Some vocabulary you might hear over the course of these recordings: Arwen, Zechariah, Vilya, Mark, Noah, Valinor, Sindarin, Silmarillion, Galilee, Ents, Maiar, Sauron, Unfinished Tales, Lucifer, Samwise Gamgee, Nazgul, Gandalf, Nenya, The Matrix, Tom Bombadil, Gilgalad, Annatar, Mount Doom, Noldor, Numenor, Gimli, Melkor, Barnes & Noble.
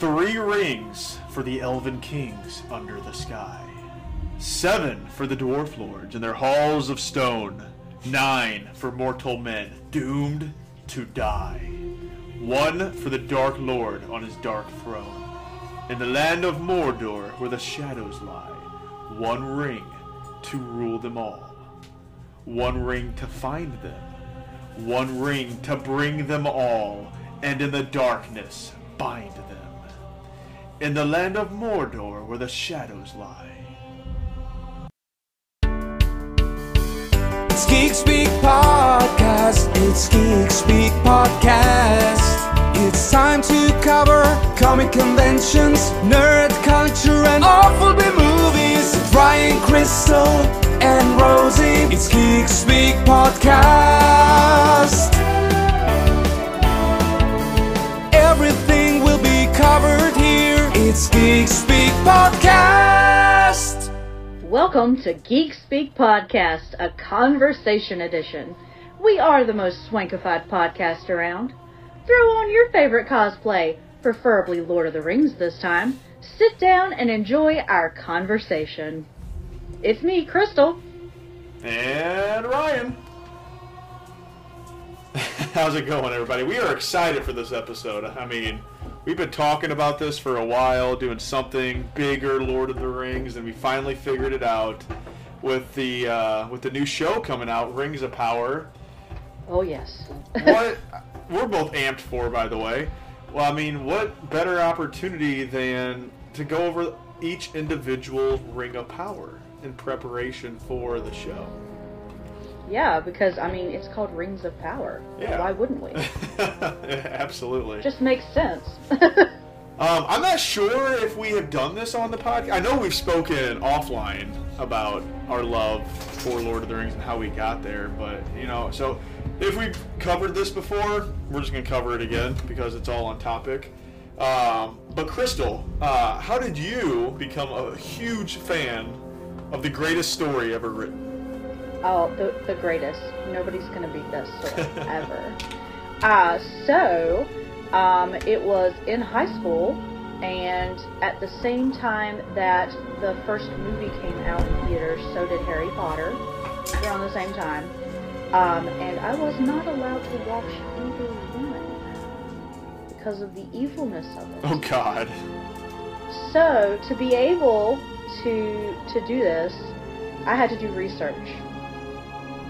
3 rings for the elven kings under the sky, 7 for the dwarf lords in their halls of stone, 9 for mortal men doomed to die, 1 for the dark lord on his dark throne. In the land of Mordor, where the shadows lie, 1 ring to rule them all, 1 ring to find them, 1 ring to bring them all, and in the darkness bind them. In the land of Mordor, where the shadows lie. It's Geek Speak Podcast. It's Geek Speak Podcast. It's time to cover comic conventions, nerd culture, and awful B movies. Brian, Crystal, and Rosie. It's Geek Speak Podcast. Everything will be covered here. It's Geek Speak Podcast. Welcome to Geek Speak Podcast, a conversation edition. We are the most swankified podcast around. Throw on your favorite cosplay, preferably Lord of the Rings this time. Sit down and enjoy our conversation. It's me, Crystal. And Ryan. How's it going, everybody? We are excited for this episode. I mean, we've been talking about this for a while, doing something bigger, Lord of the Rings, and we finally figured it out with the new show coming out, Rings of Power. Oh, yes. What? We're both amped for, by the way. Well, I mean, what better opportunity than to go over each individual Ring of Power in preparation for the show? Yeah, because, I mean, it's called Rings of Power. Yeah. Why wouldn't we? Absolutely. Just makes sense. I'm not sure if we have done this on the podcast. I know we've spoken offline about our love for Lord of the Rings and how we got there, but, you know, so... If we've covered this before, we're just going to cover it again because it's all on topic. But Crystal, how did you become a huge fan of the greatest story ever written? Oh, the greatest. Nobody's going to beat this story ever. So, it was in high school, and at the same time that the first movie came out in theaters, so did Harry Potter. Around the same time. And I was not allowed to watch either one because of the evilness of it. Oh, God. So, to be able to do this, I had to do research.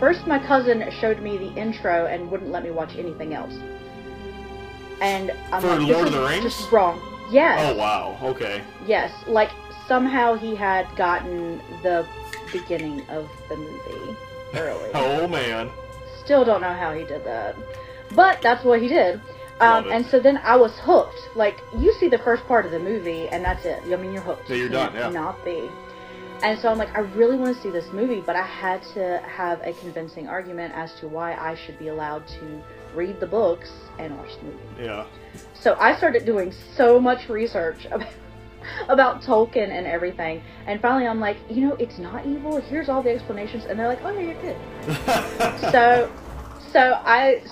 First, my cousin showed me the intro and wouldn't let me watch anything else. And I'm For like, Lord of the Rings? Just wrong. Yes. Oh, wow. Okay. Yes. Like, somehow he had gotten the beginning of the movie. Early. Oh, man. Still don't know how he did that. But that's what he did. And so then I was hooked. Like, you see the first part of the movie, and that's it. I mean, you're hooked. Yeah, you're done, yeah. Cannot be. And so I'm like, I really want to see this movie, but I had to have a convincing argument as to why I should be allowed to read the books and watch the movie. Yeah. So I started doing so much research about Tolkien and everything, and finally I'm like, you know, it's not evil, here's all the explanations, and they're like, oh yeah, you're good. So I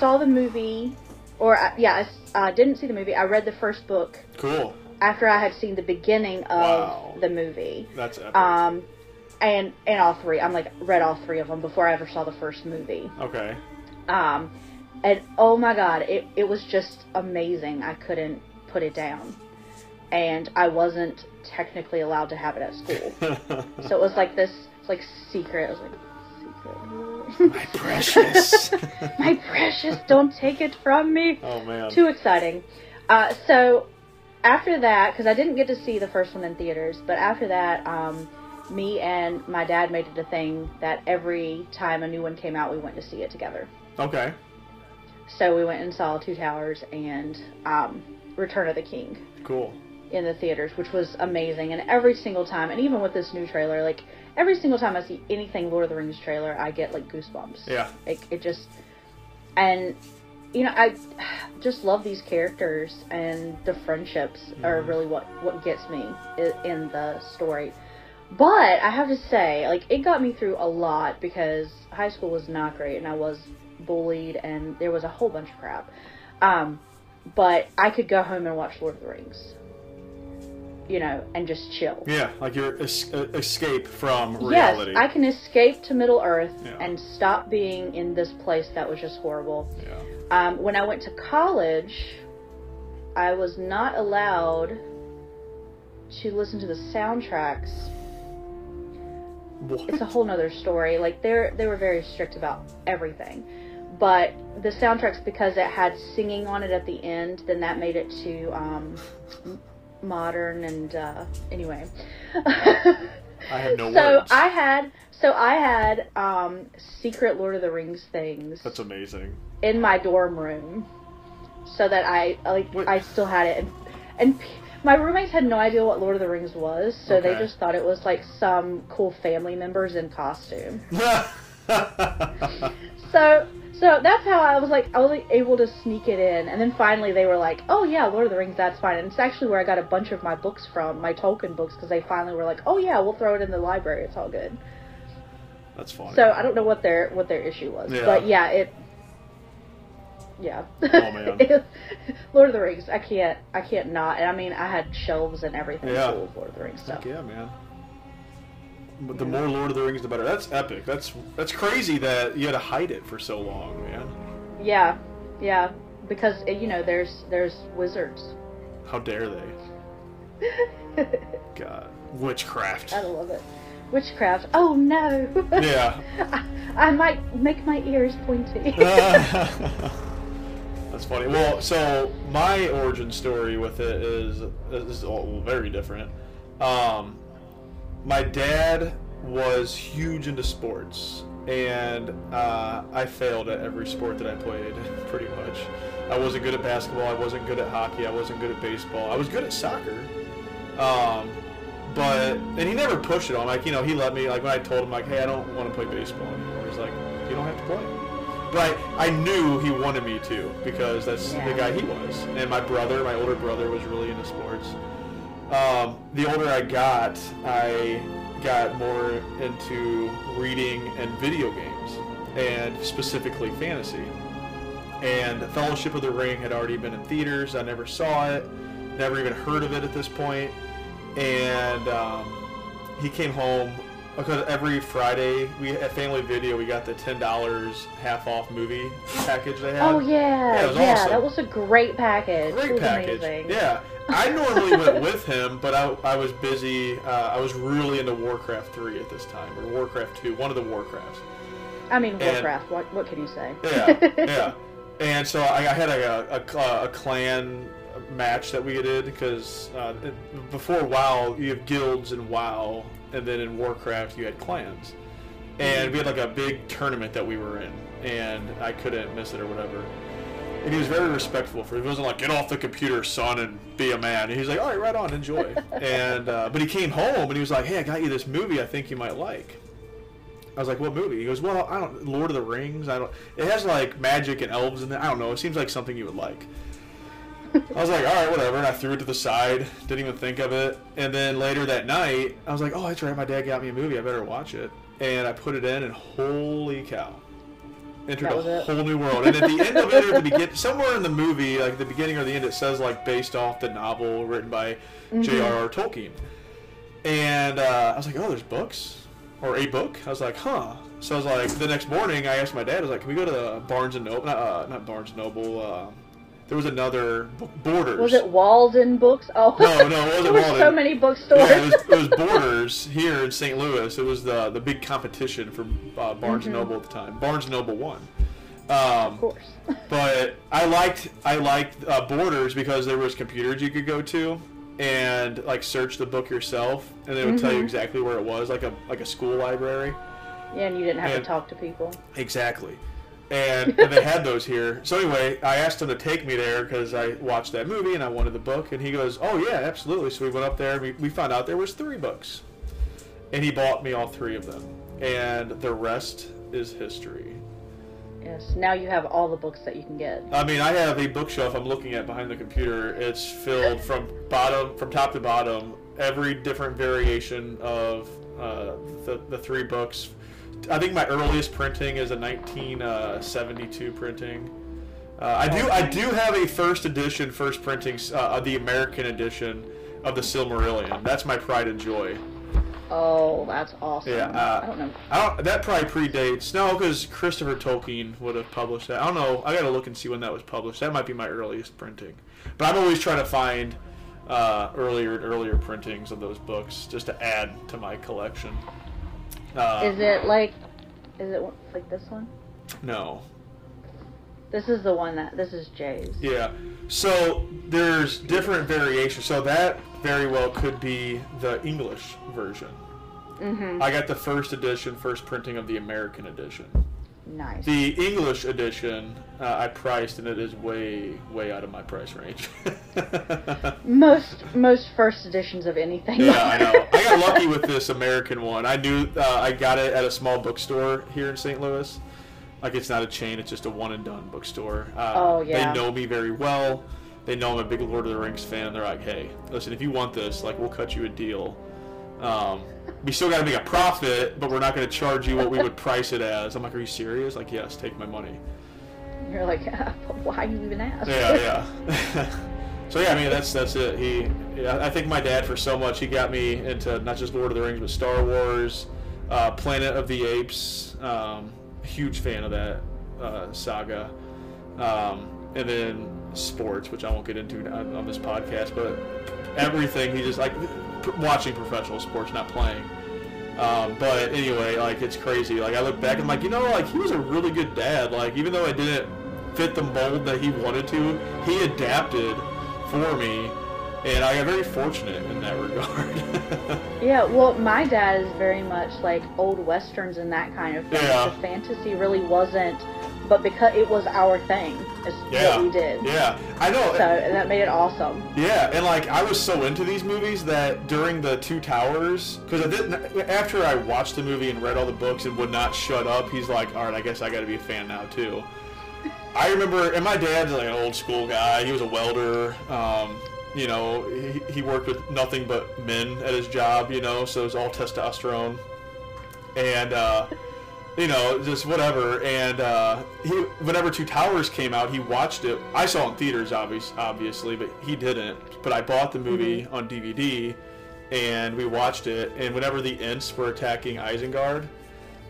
saw the movie, or I didn't see the movie, I read the first book. Cool. After I had seen the beginning of the movie. That's epic. And all three, I'm like, read all three of them before I ever saw the first movie. Okay. And oh my God, it was just amazing, I couldn't put it down. And I wasn't technically allowed to have it at school. So it was like this, like, secret. I was like, secret. My precious. My precious, don't take it from me. Oh, man. Too exciting. So after that, because I didn't get to see the first one in theaters, but after that, me and my dad made it a thing that every time a new one came out, we went to see it together. Okay. So we went and saw Two Towers and Return of the King. Cool. In the theaters, which was amazing. And every single time, and even with this new trailer, like, every single time I see anything Lord of the Rings trailer, I get, like, goosebumps. Yeah. It just, and, you know, I just love these characters, and the friendships are really what gets me in the story. But I have to say, like, it got me through a lot, because high school was not great, and I was bullied, and there was a whole bunch of crap. But I could go home and watch Lord of the Rings, you know, and just chill. Yeah, like your escape from reality. Yes, I can escape to Middle-earth and stop being in this place that was just horrible. Yeah. When I went to college, I was not allowed to listen to the soundtracks. What? It's a whole nother story. Like, they were very strict about everything. But the soundtracks, because it had singing on it at the end, then that made it to modern and anyway. I have no words. So I had secret Lord of the Rings things. That's amazing. In my dorm room, so that I still had it, and my roommates had no idea what Lord of the Rings was, so they just thought it was like some cool family members in costume. So that's how I was able to sneak it in, and then finally they were like, oh yeah, Lord of the Rings, that's fine. And it's actually where I got a bunch of my books from, my Tolkien books, because they finally were like, oh yeah, we'll throw it in the library, it's all good. That's funny. So I don't know what their issue was, but yeah. Oh man. Lord of the Rings, I can't not. And I mean, I had shelves and everything full of Lord of the Rings stuff. Yeah, man. But the more Lord of the Rings, the better. That's epic. That's crazy that you had to hide it for so long, man. Yeah, yeah. Because you know, there's wizards. How dare they? God, witchcraft. I love it. Witchcraft. Oh no. Yeah. I might make my ears pointy. That's funny. Well, so my origin story with it is all very different. My dad was huge into sports, and I failed at every sport that I played, pretty much. I wasn't good at basketball, I wasn't good at hockey, I wasn't good at baseball. I was good at soccer, but he never pushed it on. Like, you know, he let me, like, when I told him, like, hey, I don't want to play baseball anymore, he's like, you don't have to play. But I knew he wanted me to, because that's the guy he was. And my older brother, was really into sports. The older I got more into reading and video games, and specifically fantasy. And Fellowship of the Ring had already been in theaters. I never saw it, never even heard of it at this point. And he came home, because every Friday at Family Video we got the $10 half-off movie package they had. Oh yeah, it was awesome. That was a great package. Great package, amazing. Yeah. I normally went with him, but I was busy. I was really into Warcraft 3 at this time, or Warcraft 2, one of the Warcrafts. I mean, Warcraft, what can you say? Yeah, yeah. And so I had a clan match that we did, because before WoW, you have guilds in WoW, and then in Warcraft, you had clans. And we had like a big tournament that we were in, and I couldn't miss it or whatever. And he was very respectful for it. He wasn't like, get off the computer, son, and be a man. And he was like, all right, right on, enjoy. And but he came home, and he was like, hey, I got you this movie I think you might like. I was like, what movie? He goes, well, I don't, Lord of the Rings. It has, like, magic and elves in there. I don't know. It seems like something you would like. I was like, all right, whatever. And I threw it to the side. Didn't even think of it. And then later that night, I was like, oh, that's right. My dad got me a movie. I better watch it. And I put it in, and holy cow. Entered a whole new world. And at the end of it, or the beginning, somewhere in the movie, like the beginning or the end, it says, like, based off the novel written by J.R.R. Tolkien. And I was like, oh, there's books? Or a book? I was like, huh. So I was like, the next morning, I asked my dad, I was like, can we go to the Barnes and Noble? Not Barnes and Noble. There was another Borders. Was it Walden Books? Oh, no, it wasn't. There were so many bookstores. Yeah, it was Borders here in St. Louis. It was the big competition for Barnes and Noble at the time. Barnes and Noble won. Of course. But I liked Borders because there was computers you could go to and like search the book yourself, and they would tell you exactly where it was, like a school library. Yeah, and you didn't have to talk to people. Exactly. And they had those here. So anyway, I asked him to take me there because I watched that movie and I wanted the book. And he goes, oh, yeah, absolutely. So we went up there and we found out there was 3 books. And he bought me all 3 of them. And the rest is history. Yes, now you have all the books that you can get. I mean, I have a bookshelf I'm looking at behind the computer. It's filled from top to bottom, every different variation of the 3 books. I think my earliest printing is a 1972 printing. I do have a first edition, first printing of the American edition of the Silmarillion. That's my pride and joy. Oh, that's awesome. Yeah, I don't know. That probably predates. No, because Christopher Tolkien would have published that. I don't know. I gotta look and see when that was published. That might be my earliest printing. But I'm always trying to find earlier printings of those books just to add to my collection. Is it like this one? No. This is the one that, this is Jay's. Yeah. So there's different variations. So that very well could be the English version. Mm-hmm. I got the first edition, first printing of the American edition. Nice. The English edition, I priced, and it is way, way out of my price range. most first editions of anything. Yeah, I know. I got lucky with this American one. I knew I got it at a small bookstore here in St. Louis. Like, it's not a chain, it's just a one-and-done bookstore. Oh, yeah. They know me very well. They know I'm a big Lord of the Rings fan. They're like, hey, listen, if you want this, like, we'll cut you a deal. We still got to make a profit, but we're not going to charge you what we would price it as. I'm like, are you serious? Like, yes, take my money. You're like, why do you even ask? Yeah, yeah. So, yeah, I mean, that's it. I think my dad, for so much, he got me into not just Lord of the Rings, but Star Wars, Planet of the Apes, huge fan of that saga, and then sports, which I won't get into on this podcast, but everything. He just like watching professional sports, not playing, but anyway, like, it's crazy. Like, I look back and I'm like, you know, like, he was a really good dad. Like, even though I didn't fit the mold that he wanted to, he adapted for me, and I got very fortunate in that regard. Yeah, well, my dad is very much like old westerns and that kind of thing. Yeah. The fantasy really wasn't, but because it was our thing, it's yeah. what we did. Yeah, I know. So and that made it awesome. Yeah, and like, I was so into these movies that during the Two Towers, because I didn't. After I watched the movie and read all the books and would not shut up, he's like, "All right, I guess I got to be a fan now too." I remember, and my dad's like an old school guy. He was a welder. You know, he worked with nothing but men at his job, you know, so it was all testosterone. And, you know, just whatever. And whenever Two Towers came out, he watched it. I saw it in theaters, obviously, but he didn't. But I bought the movie mm-hmm. on DVD, and we watched it. And whenever the Ents were attacking Isengard,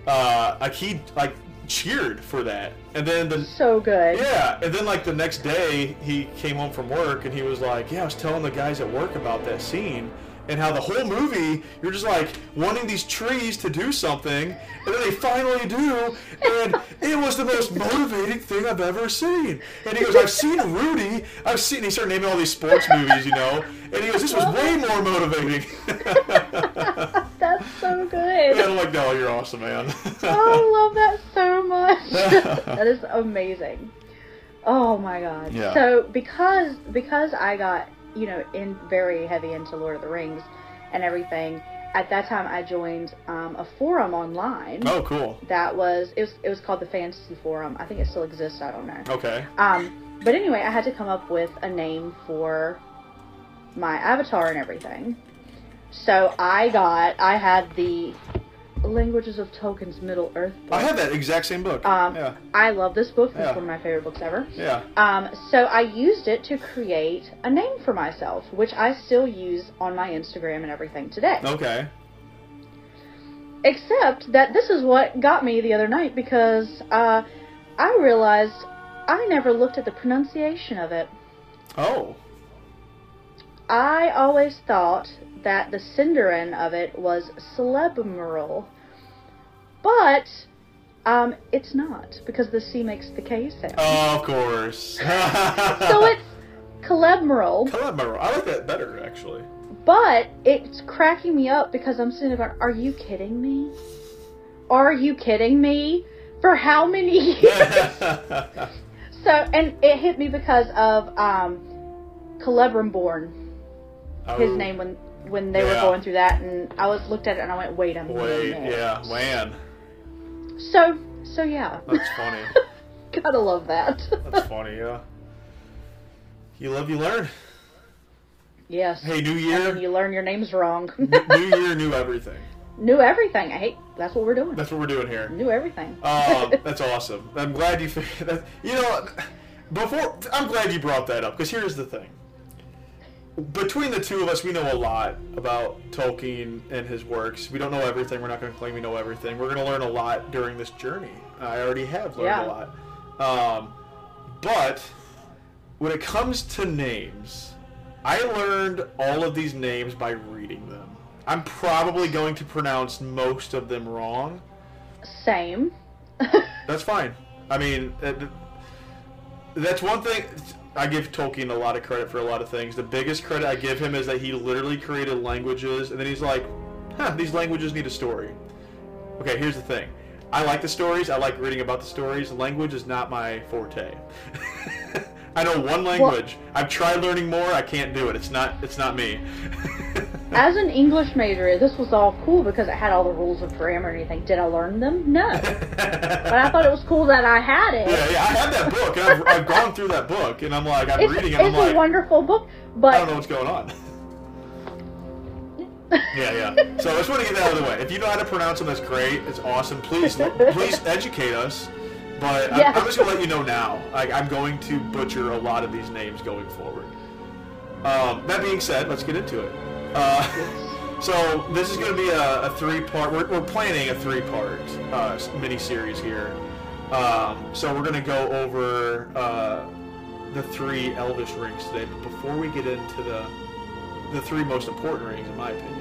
like, he, like, cheered for that. And then so good. Yeah, and then like the next day he came home from work and he was like, yeah, I was telling the guys at work about that scene and how the whole movie you're just like wanting these trees to do something, and then they finally do, and it was the most motivating thing I've ever seen. And he goes, I've seen Rudy, I've seen, and he started naming all these sports movies, you know, and he goes, this was way more motivating. That's so good. Yeah, I'm like, no, you're awesome, man. Oh, I love that so much. That is amazing. Oh my god. Yeah. So because I got, you know, in very heavy into Lord of the Rings and everything, at that time I joined a forum online. Oh, cool. That was it was called the Fantasy Forum. I think it still exists. I don't know. Okay. But anyway, I had to come up with a name for my avatar and everything. So I had the Languages of Tolkien's Middle-earth book. I had that exact same book. Yeah. I love this book. It's yeah. one of my favorite books ever. Yeah. So I used it to create a name for myself, which I still use on my Instagram and everything today. Okay. Except that this is what got me the other night, because I realized I never looked at the pronunciation of it. Oh. I always thought that the Sindarin of it was Celebrimbor, but it's not, because the C makes the K sound. Oh, of course. So it's Celebrimbor. Celebrimbor. I like that better, actually. But it's cracking me up, because I'm sitting there going, are you kidding me? Are you kidding me? For how many years? So, and it hit me because of Celebrimborn. Oh. His name when they yeah. were going through that, and I was looked at it and I went, wait a minute. Yeah, man. So yeah. That's funny. Gotta love that. That's funny, yeah. You love, you learn. Yes. Hey, new year. And you learn your name's wrong. New year, new everything. New everything. I hate. That's what we're doing. That's what we're doing here. New everything. That's awesome. I'm glad you figured that. You know. before, I'm glad you brought that up, because here's the thing. Between the two of us, we know a lot about Tolkien and his works. We don't know everything. We're not going to claim we know everything. We're going to learn a lot during this journey. I already have learned a lot. But when it comes to names, I learned all of these names by reading them. I'm probably going to pronounce most of them wrong. Same. That's fine. I mean, that's one thing. I give Tolkien a lot of credit for a lot of things. The biggest credit I give him is that he literally created languages, and then he's like, huh, these languages need a story. Okay, here's the thing. I like the stories. I like reading about the stories. Language is not my forte. I know one language. Well, I've tried learning more. I can't do it. It's not me. As an English major, this was all cool because it had all the rules of grammar and everything. Did I learn them? No. But I thought it was cool that I had it. Yeah, I had that book, and I've gone through that book, and I'm like, I'm reading it, and I'm like... It's a wonderful book, but... I don't know what's going on. Yeah. So I just want to get that out of the way. If you know how to pronounce them, that's great. It's awesome. Please educate us. But I'm just going to let you know now. I'm going to butcher a lot of these names going forward. That being said, let's get into it. So this is going to be a three-part. We're planning a three-part mini-series here. So we're going to go over the three Elvish rings today. But before we get into the three most important rings, in my opinion,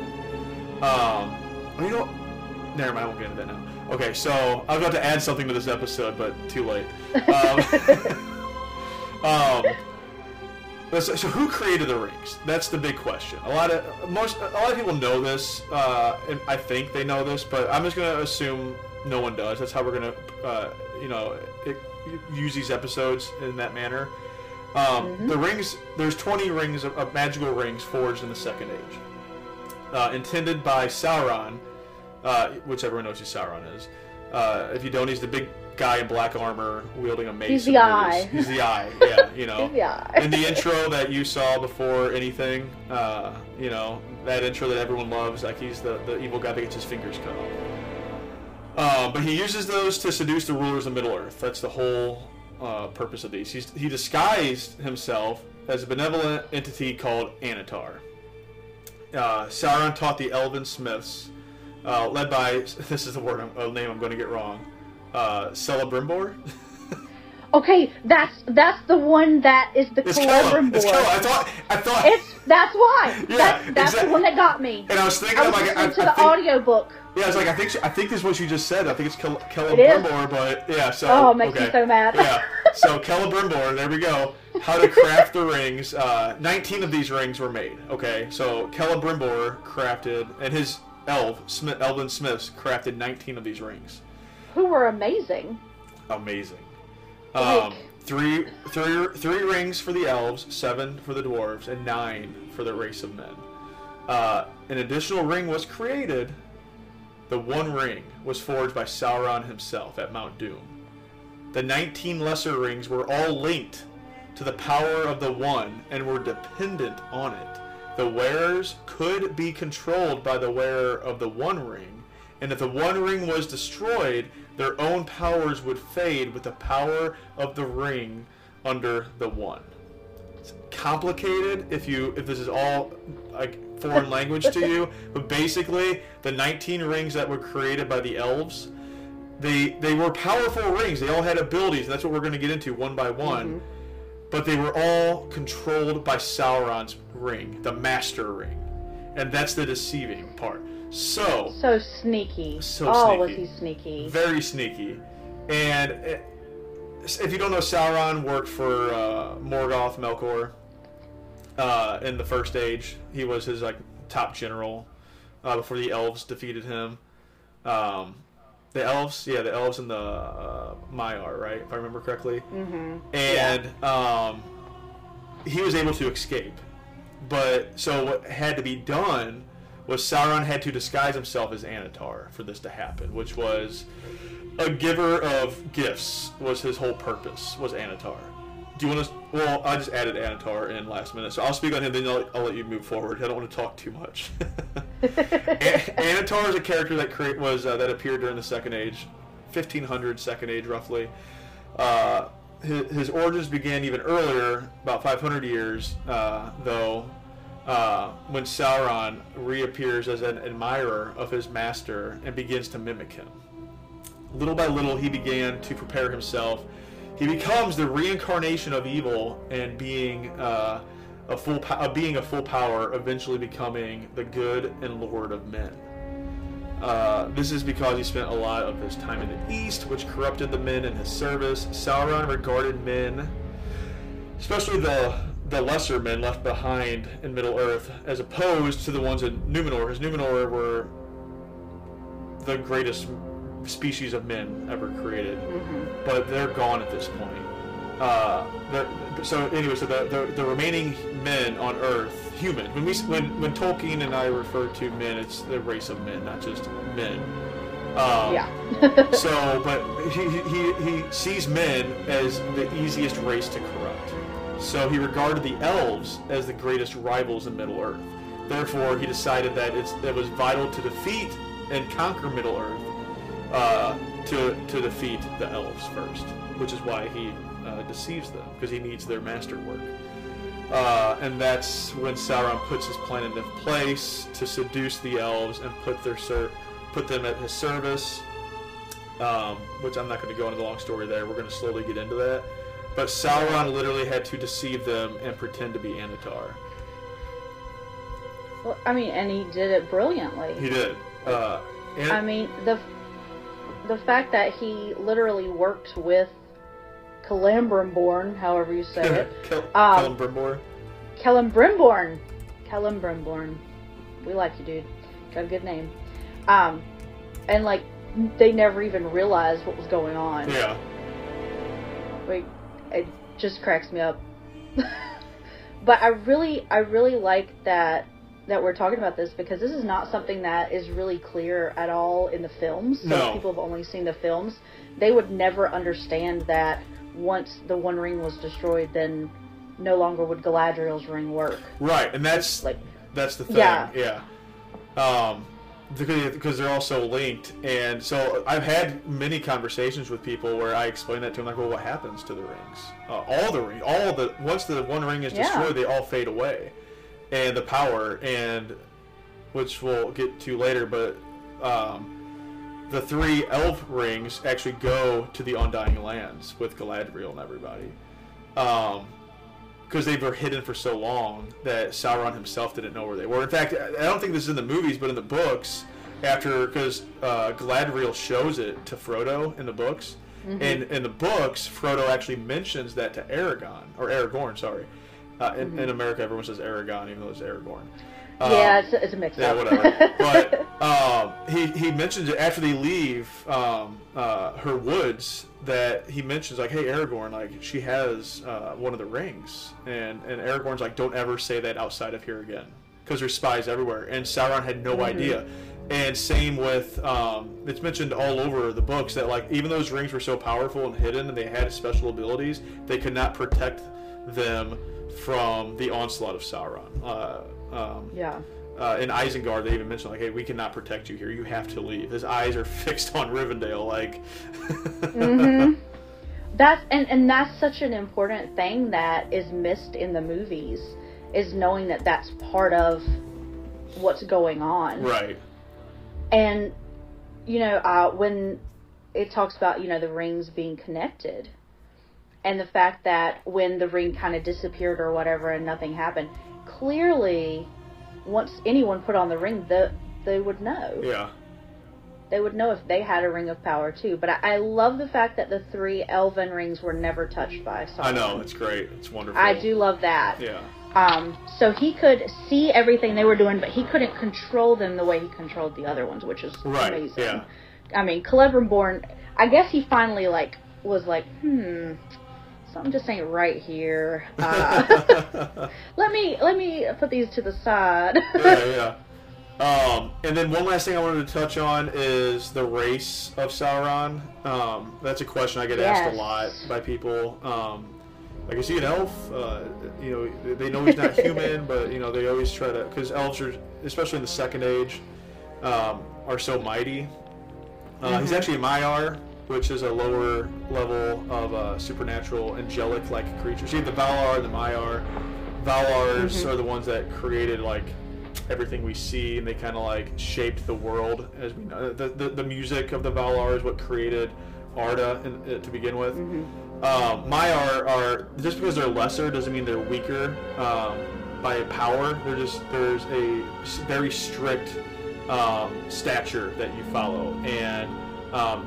never mind. I won't get into that now. Okay, so I was about to add something to this episode, but too late. So who created the rings? That's the big question. A lot of people know this, and I think they know this, but I'm just going to assume no one does. That's how we're going to, use these episodes in that manner. The rings. There's 20 rings of magical rings forged in the Second Age, intended by Sauron, which everyone knows who Sauron is. If you don't, he's the big guy in black armor wielding a mace. He's the eye. He's the eye, He's the eye. In the intro that you saw before anything, that intro that everyone loves, like he's the evil guy that gets his fingers cut off. But he uses those to seduce the rulers of Middle-earth. That's the whole purpose of these. He disguised himself as a benevolent entity called Annatar. Sauron taught the elven smiths, led by, this is the word, name I'm going to get wrong, Celebrimbor. Okay, that's the one that is the Celebrimbor. It's Celebrimbor. I thought. That's why. Yeah, that's exactly. The one that got me. And I was thinking, audio book. Yeah, I was like, I think this is what you just said. I think it's Celebrimbor, but yeah. So. Oh, it makes me so mad. Yeah. So Celebrimbor, there we go. How to craft the rings. 19 of these rings were made. Okay, so Celebrimbor crafted, and his elven smiths crafted 19 of these rings. Who were amazing. Like, three rings for the elves, 7 for the dwarves, and 9 for the race of men. An additional ring was created. The One Ring was forged by Sauron himself at Mount Doom. The 19 lesser rings were all linked to the power of the One and were dependent on it. The wearers could be controlled by the wearer of the One Ring, and if the One Ring was destroyed, their own powers would fade with the power of the ring under the One. It's complicated if this is all like foreign language to you, but basically the 19 rings that were created by the elves, they were powerful rings. They all had abilities, and that's what we're going to get into one by one. Mm-hmm. But they were all controlled by Sauron's ring, the Master Ring, and that's the deceiving part. So sneaky. Was he sneaky? Very sneaky. And if you don't know, Sauron worked for Morgoth, Melkor, in the First Age. He was his top general before the elves defeated him. The elves and the Maiar, right? If I remember correctly. Mm-hmm. And he was able to escape, but so what had to be done was Sauron had to disguise himself as Annatar for this to happen, which was a giver of gifts. Was his whole purpose was Annatar. Do you want to? Well, I just added Annatar in last minute, so I'll speak on him. Then I'll let you move forward. I don't want to talk too much. Annatar is a character that appeared during the Second Age, 1500 Second Age roughly. his origins began even earlier, about 500 years, when Sauron reappears as an admirer of his master and begins to mimic him. Little by little, he began to prepare himself. He becomes the reincarnation of evil and being a full power, eventually becoming the good and lord of men. This is because he spent a lot of his time in the East, which corrupted the men in his service. Sauron regarded men, especially the lesser men left behind in Middle-earth, as opposed to the ones in Numenor, because Numenor were the greatest species of men ever created. Mm-hmm. But they're gone at this point. So the remaining men on Earth, human. When Tolkien and I refer to men, it's the race of men, not just men. Yeah. So, but he sees men as the easiest race to corrupt. So he regarded the elves as the greatest rivals in Middle Earth. Therefore, he decided that it was vital to defeat and conquer Middle Earth to defeat the elves first, which is why he deceives them, because he needs their masterwork. And that's when Sauron puts his plan into place to seduce the elves and put them at his service, which I'm not going to go into the long story there. We're going to slowly get into that. But Sauron literally had to deceive them and pretend to be Annatar. Well, I mean, and he did it brilliantly. He did. The fact that he literally worked with Celebrimbor, however you say it. Celebrimbor. Celebrimbor. We like you, dude. Got a good name. And like they never even realized what was going on. Yeah. Like, it just cracks me up. But I really like that we're talking about this, because this is not something that is really clear at all in the films. So no. People have only seen the films. They would never understand that once the One Ring was destroyed, then no longer would Galadriel's ring work. Right, and that's the thing. Yeah. Because they're also linked, and so I've had many conversations with people where I explain that to them, like, well, what happens to the rings? Once the One Ring is destroyed, they all fade away, and the power, and which we'll get to later, but the three elf rings actually go to the Undying Lands with Galadriel and everybody, because they were hidden for so long that Sauron himself didn't know where they were. In fact, I don't think this is in the movies, but in the books, because Galadriel shows it to Frodo in the books, mm-hmm. and in the books, Frodo actually mentions that to Aragorn. Sorry, mm-hmm. in America, everyone says Aragorn, even though it's Aragorn. It's a mix-up. Yeah, whatever. But he mentions it after they leave her woods. That he mentions, like, hey, Aragorn, like, she has one of the rings, and Aragorn's like, don't ever say that outside of here again, because there's spies everywhere. And Sauron had no mm-hmm. idea. And same with it's mentioned all over the books that, like, even those rings were so powerful and hidden, and they had special abilities, they could not protect them from the onslaught of Sauron. In Isengard, they even mentioned, like, hey, we cannot protect you here. You have to leave. His eyes are fixed on Rivendell, like. Mm-hmm. That's such an important thing that is missed in the movies, is knowing that that's part of what's going on. Right. And, you know, when it talks about, you know, the rings being connected, and the fact that when the ring kind of disappeared or whatever and nothing happened, clearly, once anyone put on the ring, they would know. Yeah. They would know if they had a ring of power, too. But I love the fact that the three elven rings were never touched by Sauron. I know. It's great. It's wonderful. I do love that. Yeah. So he could see everything they were doing, but he couldn't control them the way he controlled the other ones, which is amazing. Yeah. I mean, Celebrimbor, I guess he finally, like, was like, something just ain't right here. Let me put these to the side. Yeah. And then one last thing I wanted to touch on is the race of Sauron. That's a question I get asked a lot by people. Like, is he an elf? You know, they know he's not human, but, you know, they always try to, because elves are, especially in the Second Age, are so mighty. Mm-hmm. He's actually a Maiar, which is a lower level of supernatural, angelic-like creatures. You have the Valar and the Maiar. Valars are the ones that created, like, everything we see, and they kind of, like, shaped the world. As we know, the music of the Valar is what created Arda to begin with. Maiar are, just because they're lesser doesn't mean they're weaker by power. They're just, there's a very strict stature that you follow, and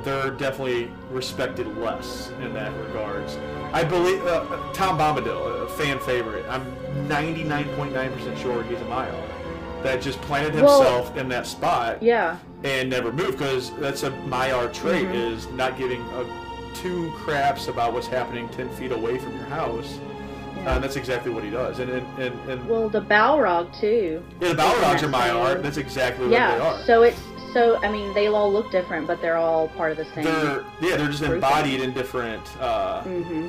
they're definitely respected less in that regards. I believe Tom Bombadil, a fan favorite, I'm 99.9% sure he's a Maiar that just planted himself in that spot and never moved, because that's a Maiar trait, is not giving two craps about what's happening 10 feet away from your house. And that's exactly what he does. And well, the Balrog too. Yeah, the Balrogs are Maiar. That's exactly what they are. So it's I mean, they all look different, but they're all part of the same. They're just embodied in different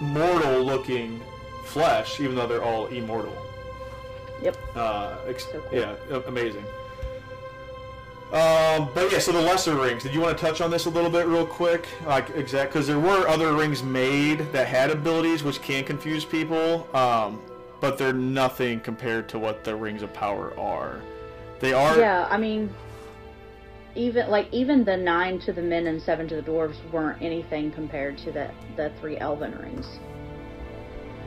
mortal-looking flesh, even though they're all immortal. Yep. So cool. Yeah, amazing. But yeah, so the lesser rings. Did you want to touch on this a little bit real quick? Like, exact, because there were other rings made that had abilities, which can confuse people, but they're nothing compared to what the Rings of Power are. They are. Yeah, I mean, even the 9 to the men and 7 to the dwarves weren't anything compared to the 3 elven rings.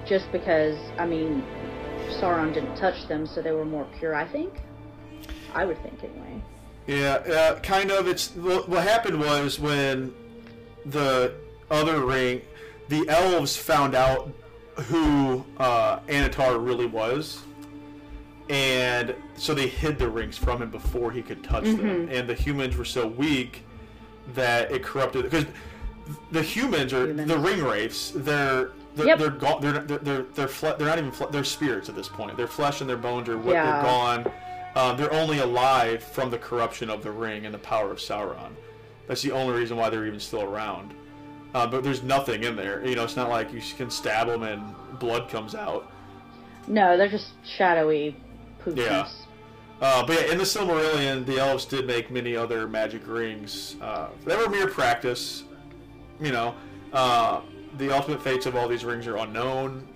Just because, I mean, Sauron didn't touch them, so they were more pure. I think. I would think anyway. Yeah, kind of. It's what happened was when the other ring, the elves found out who Annatar really was, and so they hid the rings from him before he could touch them. And the humans were so weak that it corrupted, because the humans are the ring wraiths. They're not even spirits at this point. Their flesh and their bones are they're gone. They're only alive from the corruption of the ring and the power of Sauron. That's the only reason why they're even still around. But there's nothing in there. You know, it's not like you can stab them and blood comes out. No, they're just shadowy poops. Yeah. But yeah, in the Silmarillion, the elves did make many other magic rings. They were mere practice. You know, the ultimate fates of all these rings are unknown.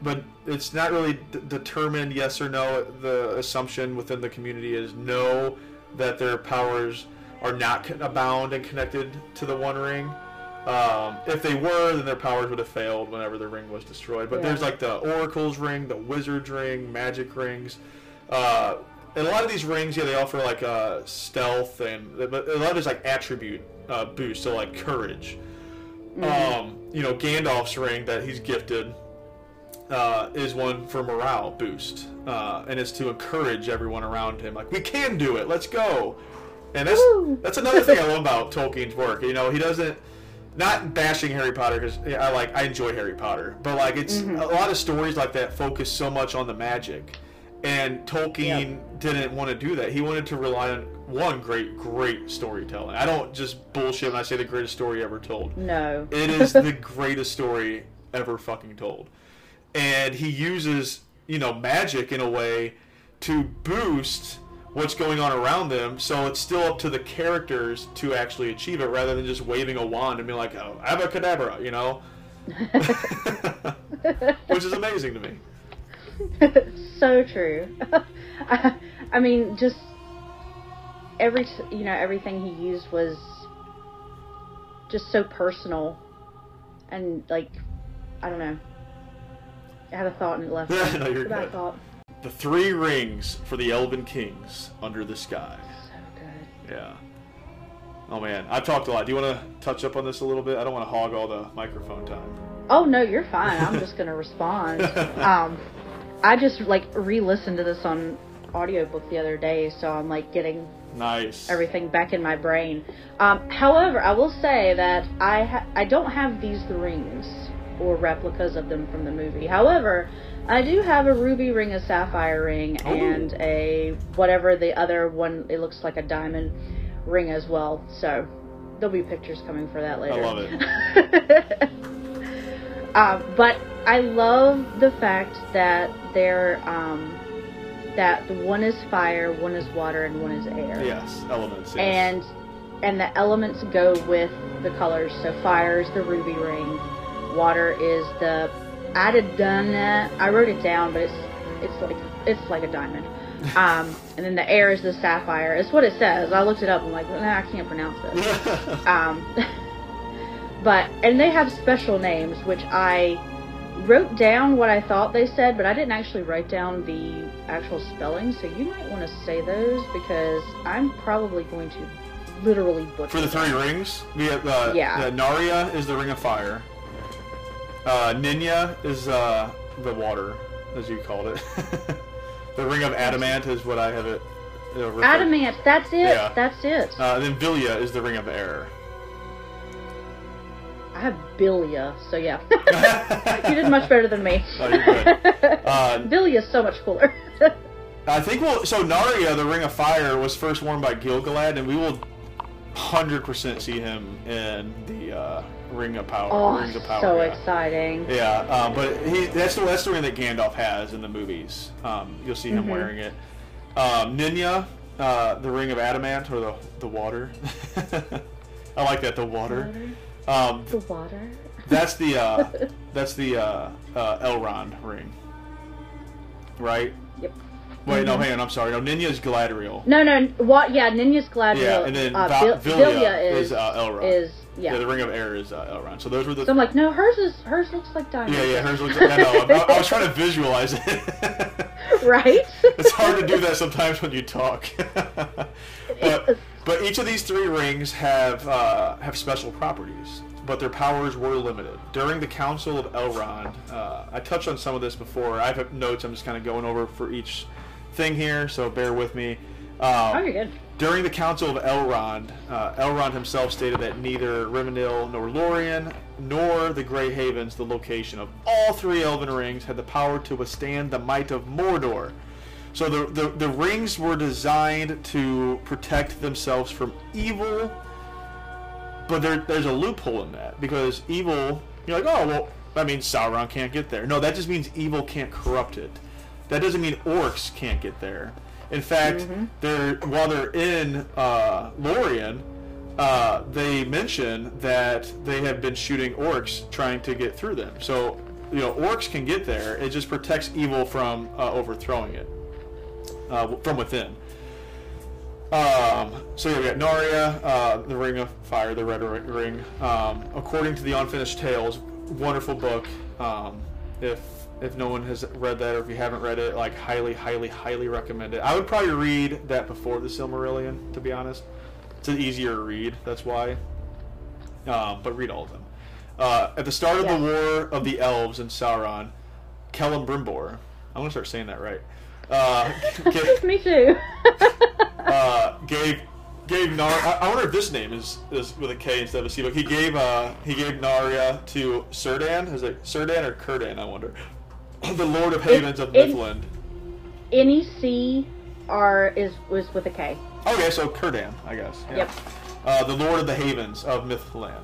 But it's not really determined yes or no. The assumption within the community is no, that their powers are not bound and connected to the One Ring. If they were, then their powers would have failed whenever the ring was destroyed. But there's like the Oracle's Ring, the Wizard's Ring, Magic Rings. And a lot of these rings, they offer like stealth, but a lot of it's like attribute boost, so like courage. Gandalf's ring that he's gifted is one for morale boost, and is to encourage everyone around him, like, we can do it, let's go. And that's another thing I love about Tolkien's work. He doesn't, not bashing Harry Potter, because I enjoy Harry Potter, but like it's a lot of stories like that focus so much on the magic, and Tolkien didn't want to do that. He wanted to rely on great storytelling. I don't just bullshit when I say the greatest story ever told. No, it is the greatest story ever fucking told. And he uses, magic in a way to boost what's going on around them. So it's still up to the characters to actually achieve it, rather than just waving a wand and being like, oh, abracadabra, which is amazing to me. So true. I mean, just everything he used was just so personal, and like, I don't know. I had a thought and it left. No, you're good. Thought. The 3 rings for the Elven Kings under the sky. So good. Yeah. Oh man, I've talked a lot. Do you want to touch up on this a little bit? I don't want to hog all the microphone time. Oh no, you're fine. I'm just gonna respond. I just re-listened to this on audiobook the other day, so I'm getting everything back in my brain. However, I will say that I don't have these rings or replicas of them from the movie. However, I do have a ruby ring, a sapphire ring, and a whatever the other one, it looks like a diamond ring as well. So there'll be pictures coming for that later. I love it. But I love the fact that they're that one is fire, one is water, and one is air. Yes, elements. Yes. And and the elements go with the colors. So fire is the ruby ring, water is the, I'd have done that, I wrote it down, but it's like a diamond. And then the air is the sapphire. It's what it says. I looked it up. I'm like, nah, I can't pronounce this. And they have special names, which I wrote down what I thought they said, but I didn't actually write down the actual spelling. So you might want to say those, because I'm probably going to literally butcher. For the three rings, we have the Narya is the ring of fire. Nenya is the water, as you called it. The ring of adamant is what I have it. Adamant, that's it. Yeah. That's it. Then Vilya is the ring of air. I have Vilya, so yeah. You did much better than me. Oh, you're good. Vilya's so much cooler. I think so Narya, the ring of fire, was first worn by Gilgalad, and we will 100% see him in the Ring of Power. Oh, Rings of Power, so yeah. Exciting. Yeah, but that's the ring that Gandalf has in the movies. You'll see him wearing it. Nenya, the ring of adamant, or the water. I like that, the water. The water. That's the Elrond ring, right? Yep. Wait, no, hang on, I'm sorry. No, Nenya's Galadriel. No, what? Yeah, Nenya's Galadriel. Yeah, and then Vilya is Elrond. The ring of air is Elrond. So those were the. So I'm like, no, hers looks like diamond. Yeah, hers looks like. I was trying to visualize it. Right. It's hard to do that sometimes when you talk. But each of these three rings have special properties, but their powers were limited. During the Council of Elrond, I touched on some of this before. I have notes. I'm just kind of going over for each thing here, so bear with me. You're good. During the Council of Elrond, Elrond himself stated that neither Rivendell nor Lorien nor the Grey Havens, the location of all three Elven rings, had the power to withstand the might of Mordor. So the rings were designed to protect themselves from evil, but there's a loophole in that, because evil, you're like, oh, well, that means Sauron can't get there. No, that just means evil can't corrupt it. That doesn't mean orcs can't get there. In fact, while they're in Lorien, they mention that they have been shooting orcs trying to get through them. So, orcs can get there. It just protects evil from overthrowing it from within. So we got Narya, the Ring of Fire, the Red Ring. According to the Unfinished Tales, wonderful book. If no one has read that, or if you haven't read it, like, highly, highly, highly recommend it. I would probably read that before the Silmarillion, to be honest. It's an easier read, that's why. But read all of them. At the start of the War of the Elves in Sauron, Celebrimbor. I'm going to start saying that right. Me too. Gave Narya. I wonder if this name is with a K instead of a C. But he gave Narya to Círdan. Is it Círdan or Círdan? I wonder. The Lord of Havens of Mifflin. Any C R was with a K. Okay, so Círdan, I guess. Yeah. Yep. The Lord of the Havens of Mifflin,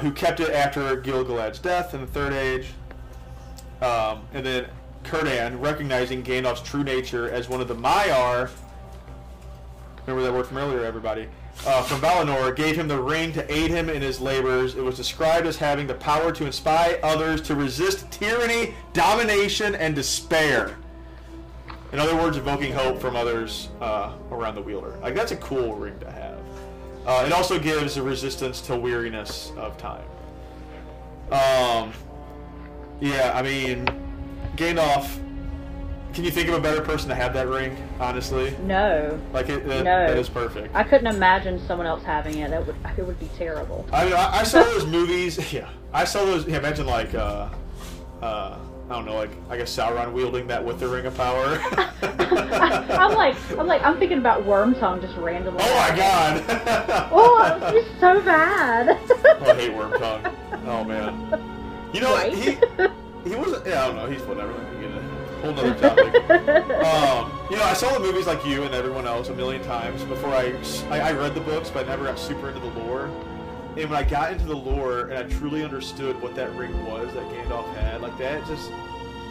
who kept it after Gilgalad's death in the Third Age, and then Círdan, recognizing Gandalf's true nature as one of the Maiar. Remember that word from earlier, everybody. From Valinor, gave him the ring to aid him in his labors. It was described as having the power to inspire others to resist tyranny, domination, and despair. In other words, evoking hope from others around the wielder. Like, that's a cool ring to have. It also gives a resistance to weariness of time. Yeah, I mean, Gandalf. Can you think of a better person to have that ring, honestly? No. Like, that is perfect. I couldn't imagine someone else having it. It would be terrible. I mean, I saw those movies. Yeah. I saw those. Yeah, imagine, like, I don't know, like, I guess Sauron wielding that with the Ring of Power. I'm thinking about Wormtongue just randomly. Oh, my God. Oh, he's so bad. I hate Wormtongue. Oh, man. You know, right? He wasn't, yeah, I don't know, he's whatever. Whole nother topic. I saw the movies like you and everyone else a million times before I read the books, but I never got super into the lore. And when I got into the lore and I truly understood what that ring was that Gandalf had, like, that just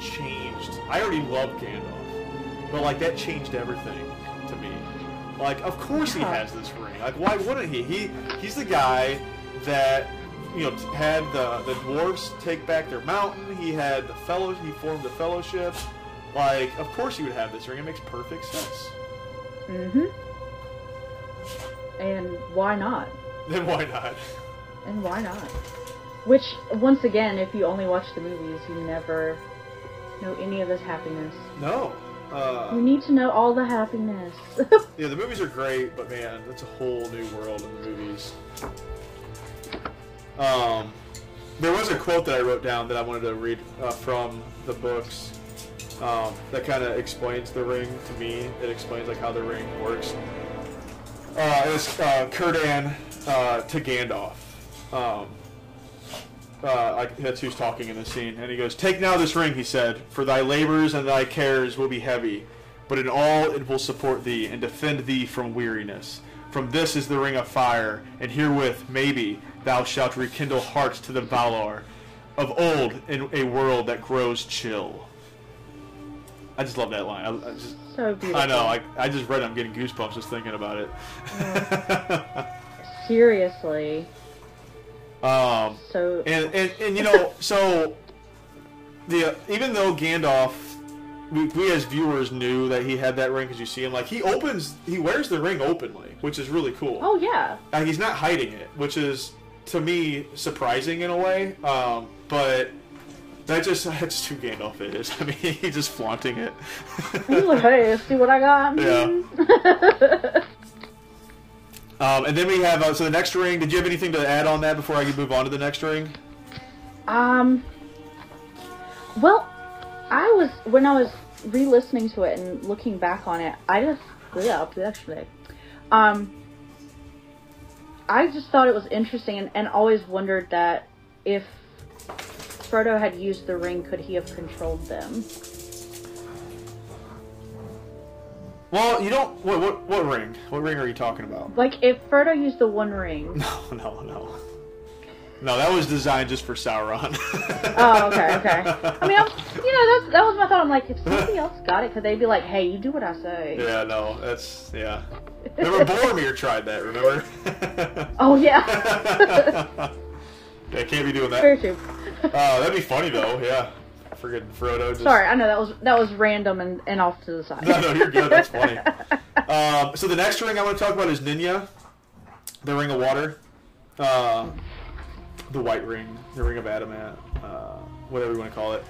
changed. I already loved Gandalf, but, like, that changed everything to me. Like, of course he has this ring. thing. Like, why wouldn't he? He's the guy that, you know, had the dwarves take back their mountain. He had the fellowship. He formed the fellowship. Like, of course he would have this ring. It makes perfect sense. Mm-hmm. And why not? Then why not? And why not? Which, once again, if you only watch the movies, you never know any of this happiness. No. You need to know all the happiness. Yeah, the movies are great, but man, that's a whole new world in the movies. There was a quote that I wrote down that I wanted to read from the books that kind of explains the ring to me. It explains like how the ring works. It's Círdan to Gandalf. That's who's talking in the scene, and he goes, "Take now this ring," he said, "for thy labors and thy cares will be heavy, but in all it will support thee and defend thee from weariness. From this is the ring of fire, and herewith maybe thou shalt rekindle hearts to the Valar of old in a world that grows chill." I just love that line. I just, so beautiful. I know. I just read it. I'm getting goosebumps just thinking about it. Seriously. So and you know, so the even though Gandalf, we as viewers knew that he had that ring because you see him, like, he wears the ring openly, which is really cool. Oh yeah, and he's not hiding it, which is to me surprising in a way. But that's who Gandalf is. I mean, he's just flaunting it. He's like, hey, see what I got. Yeah. And then we have, so the next ring, did you have anything to add on that before I could move on to the next ring? Well, when I was re-listening to it and looking back on it, I just thought it was interesting and always wondered that if Frodo had used the ring, could he have controlled them? Well, you don't... What ring? What ring are you talking about? Like, if Frodo used the One Ring... No. No, that was designed just for Sauron. Oh, okay. I mean, that was my thought. I'm like, if somebody else got it, could they be like, hey, you do what I say? Yeah, no, that's... Yeah. Remember Boromir tried that, remember? Oh, yeah. Yeah, can't be doing that. Very true. That'd be funny, though, yeah. Forgetting Frodo. Just... Sorry, I know that was random and off to the side. No, you're good. That's funny. So the next ring I want to talk about is Nenya, the Ring of Water, the White Ring, the Ring of Adamant, whatever you want to call it.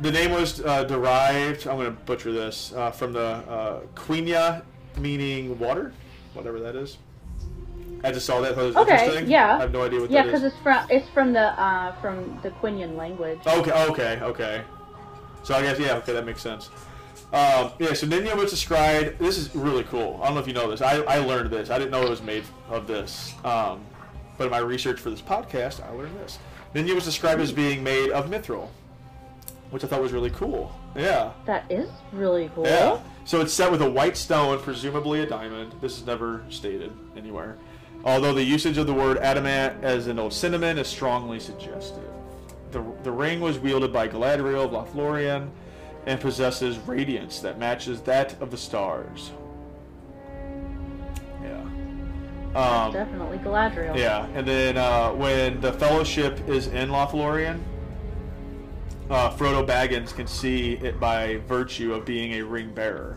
The name was derived. I'm going to butcher this from the Quenya, meaning water, whatever that is. I just saw that. It was interesting. Yeah. I have no idea what that is. Yeah, because it's from the Quenya language. Okay. So I guess, that makes sense. So Nenya was described... This is really cool. I don't know if you know this. I learned this. I didn't know it was made of this. But in my research for this podcast, I learned this. Nenya was described as being made of mithril, which I thought was really cool. Yeah. That is really cool. Yeah. So it's set with a white stone, presumably a diamond. This is never stated anywhere. Although the usage of the word adamant as in Old Cinnamon is strongly suggested. The ring was wielded by Galadriel of Lothlórien and possesses radiance that matches that of the stars. Yeah. Definitely Galadriel. Yeah, and then when the fellowship is in Lothlórien, Frodo Baggins can see it by virtue of being a ring bearer.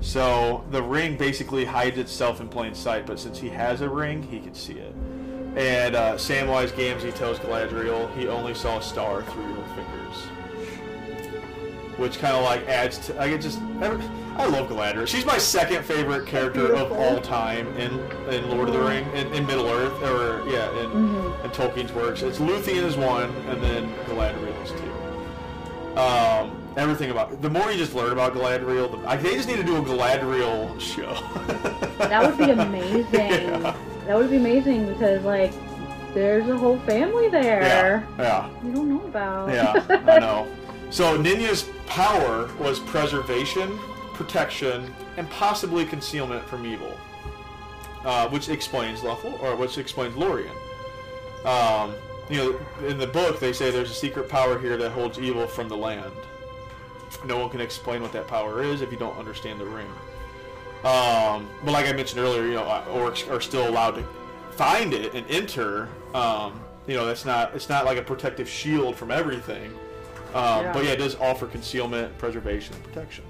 So the ring basically hides itself in plain sight, but since he has a ring, he can see it. And Samwise Gamgee tells Galadriel he only saw a star through your fingers, which kind of like adds to. I love Galadriel. She's my second favorite character of all time in Lord of the Ring, in Middle-earth, or in Tolkien's works. It's Luthien is one, and then Galadriel is two. Everything about it. The more you just learn about Galadriel, they just need to do a Galadriel show. That would be amazing. Yeah. That would be amazing because, like, there's a whole family there. Yeah. You don't know about. Yeah, I know. So Nenya's power was preservation, protection, and possibly concealment from evil, which explains Lorien. In the book they say there's a secret power here that holds evil from the land. No one can explain what that power is if you don't understand the ring. But like I mentioned earlier, you know, orcs are still allowed to find it and enter. You know, that's not, it's not like a protective shield from everything. But yeah, it does offer concealment, preservation, and protection.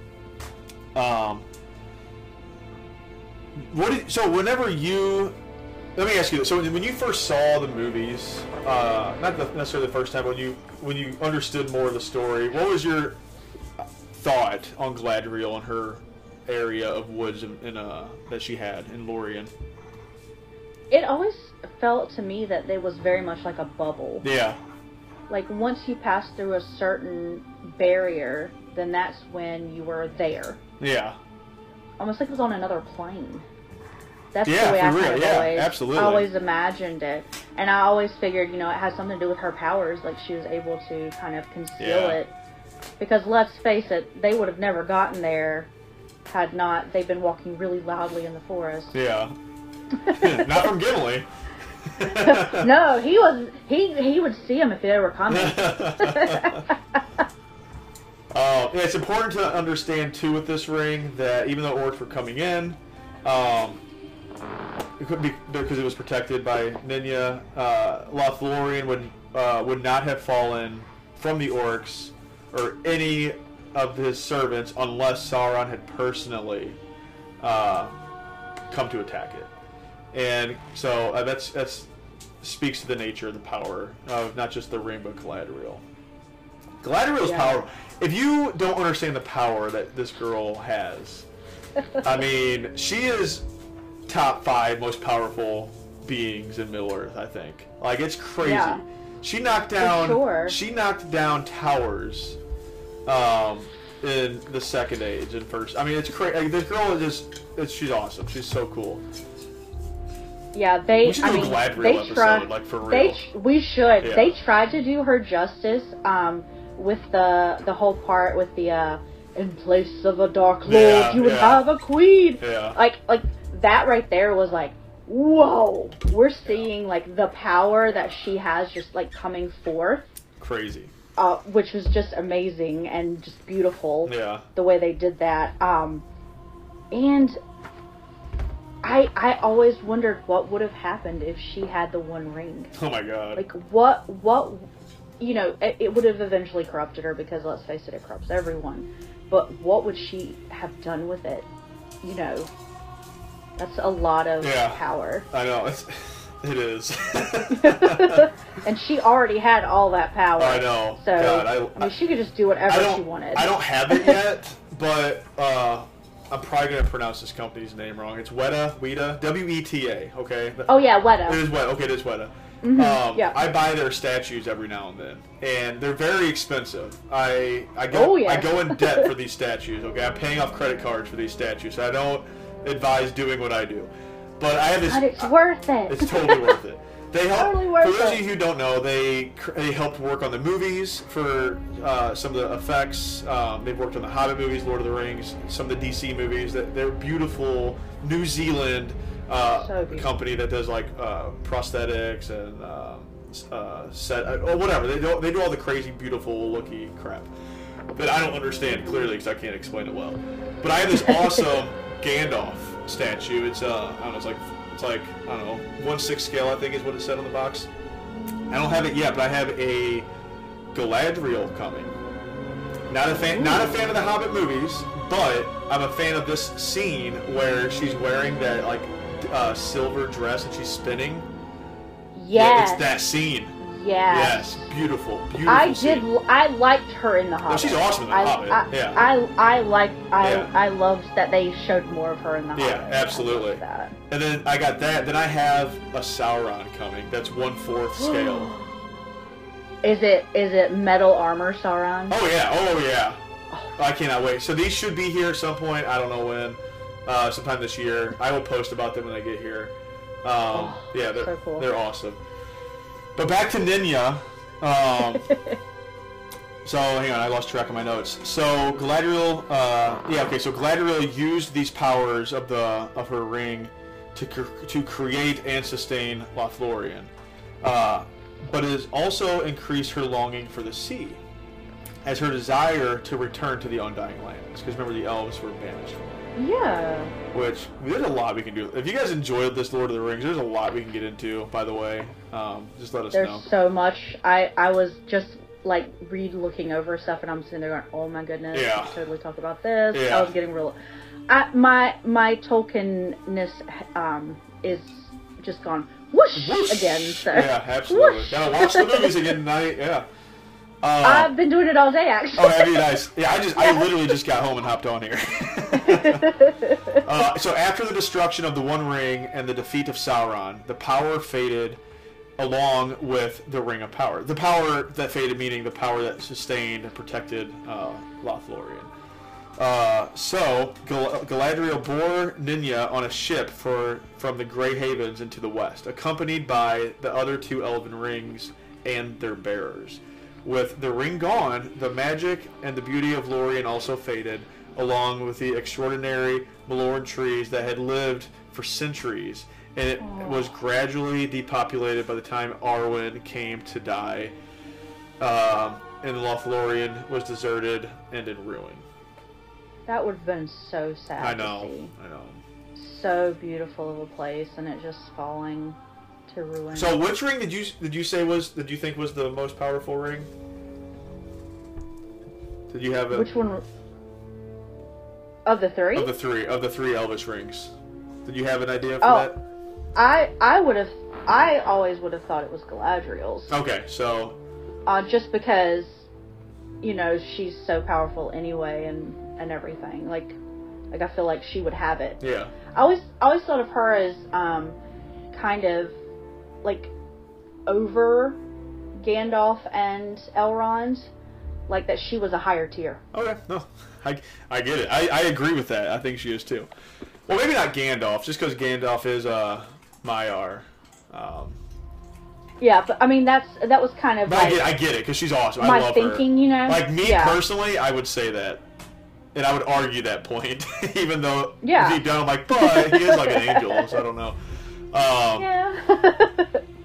So whenever you, let me ask you this. So when you first saw the movies, not necessarily the first time, but when you understood more of the story, what was your thought on Galadriel and her area of woods in, that she had in Lorien? It always felt to me that it was very much like a bubble. Yeah. Like, once you passed through a certain barrier, then that's when you were there. Yeah. Almost like it was on another plane. That's the way I kind of always imagined it. And I always figured, you know, it has something to do with her powers. Like, she was able to kind of conceal it. Because, let's face it, they would have never gotten there had not they been walking really loudly in the forest. Yeah. Not from Gimli. No, he was. He would see him if they were coming. It's important to understand too with this ring that even though orcs were coming in, it could be because it was protected by Nenya. Lothlórien would not have fallen from the orcs or any of his servants unless Sauron had personally come to attack it. And so that speaks to the nature of the power of not just the ring, but Galadriel. Galadriel's power. If you don't understand the power that this girl has, I mean, she is top 5 most powerful beings in Middle-earth. I think like it's crazy. Yeah. She knocked down towers in the Second Age and First. I mean, it's crazy. Like, this girl is she's awesome. She's so cool. Yeah, they tried to do her justice with the whole part with the in place of a dark lord, you would have a queen. Yeah. Like that right there was like, whoa, we're seeing like the power that she has just like coming forth. Crazy. Which was just amazing and just beautiful. Yeah. The way they did that. And I always wondered what would have happened if she had the One Ring. Oh my god. Like, what, you know, it would have eventually corrupted her because, let's face it, it corrupts everyone. But what would she have done with it? You know, that's a lot of power. I know, it is. And she already had all that power. I know. So, god, I mean, she could just do whatever she wanted. I don't have it yet, but, I'm probably going to pronounce this company's name wrong. It's Weta, W-E-T-A, okay? Oh, yeah, Weta. It is Weta. Okay, it is Weta. Mm-hmm. I buy their statues every now and then, and they're very expensive. I go in debt for these statues, okay? I'm paying off credit cards for these statues, so I don't advise doing what I do. But I have this... But it's worth it. It's totally worth it. They helped, totally worth it. For those of you who don't know, they helped work on the movies for some of the effects. They've worked on the Hobbit movies, Lord of the Rings, some of the DC movies. They're beautiful New Zealand company that does like prosthetics and set or whatever. They do all the crazy, beautiful looking crap that I don't understand clearly because I can't explain it well. But I have this awesome Gandalf statue. It's It's like 1/6 scale, I think is what it said on the box. I don't have it yet, but I have a Galadriel coming. Not a fan of the Hobbit movies, but I'm a fan of this scene where she's wearing that like silver dress and she's spinning. Yes. Yeah, it's that scene. Yes. Yes, beautiful. I liked her in the Hobbit. No, she's awesome in the Hobbit. I loved that they showed more of her in the Hobbit. Yeah, absolutely. And then I got that. Then I have a Sauron coming. That's 1/4 scale. Is it metal armor Sauron? Oh yeah. Oh. I cannot wait. So these should be here at some point. I don't know when. Sometime this year. I will post about them when they get here. They're so cool. They're awesome. But back to Nenya. So, hang on, I lost track of my notes. So, Galadriel... So Galadriel used these powers of her ring to create and sustain Lothlórien. But it has also increased her longing for the sea as her desire to return to the Undying Lands. Because remember, the elves were banished from it. Yeah. Which, there's a lot we can do. If you guys enjoyed this Lord of the Rings, there's a lot we can get into, by the way. Just let us know. There's so much. I was just, like, re-looking over stuff, and I'm sitting there going, oh my goodness, yeah. I should totally talk about this. Yeah. I was getting real... My Tolkienness is just gone whoosh again. So. Yeah, absolutely. Whoosh. Gotta watch the movies again tonight, yeah. I've been doing it all day, actually. Oh, that'd be nice. Yeah, I literally just got home and hopped on here. So after the destruction of the One Ring and the defeat of Sauron, the power faded along with the Ring of Power. The power that faded, meaning the power that sustained and protected Lothlórien. So Galadriel bore Nenya on a ship from the Grey Havens into the west, accompanied by the other two elven rings and their bearers. With the ring gone, the magic and the beauty of Lorien also faded, along with the extraordinary Maloran trees that had lived for centuries, and it was gradually depopulated by the time Arwen came to die, and Lothlórien was deserted and in ruin. That would have been so sad. I know. To see. I know. So beautiful of a place, and it just falling to ruin. So, which ring did you think was the most powerful ring? Did you have a which one? Of the three? Of the three Elvish rings. Did you have an idea for that? I always would have thought it was Galadriel's. Okay, so. Just because, you know, she's so powerful anyway, and everything. Like I feel like she would have it. Yeah. I always thought of her as kind of like over Gandalf and Elrond, like that she was a higher tier. Okay, no, I get it. I agree with that. I think she is too. Well, maybe not Gandalf, just because Gandalf is Maiar. Yeah, but I mean that was kind of. Like, I get it because she's awesome. I love her. My thinking, you know, like me personally, I would say that. And I would argue that point, even though deep down I'm like, but he is like an angel, so I don't know.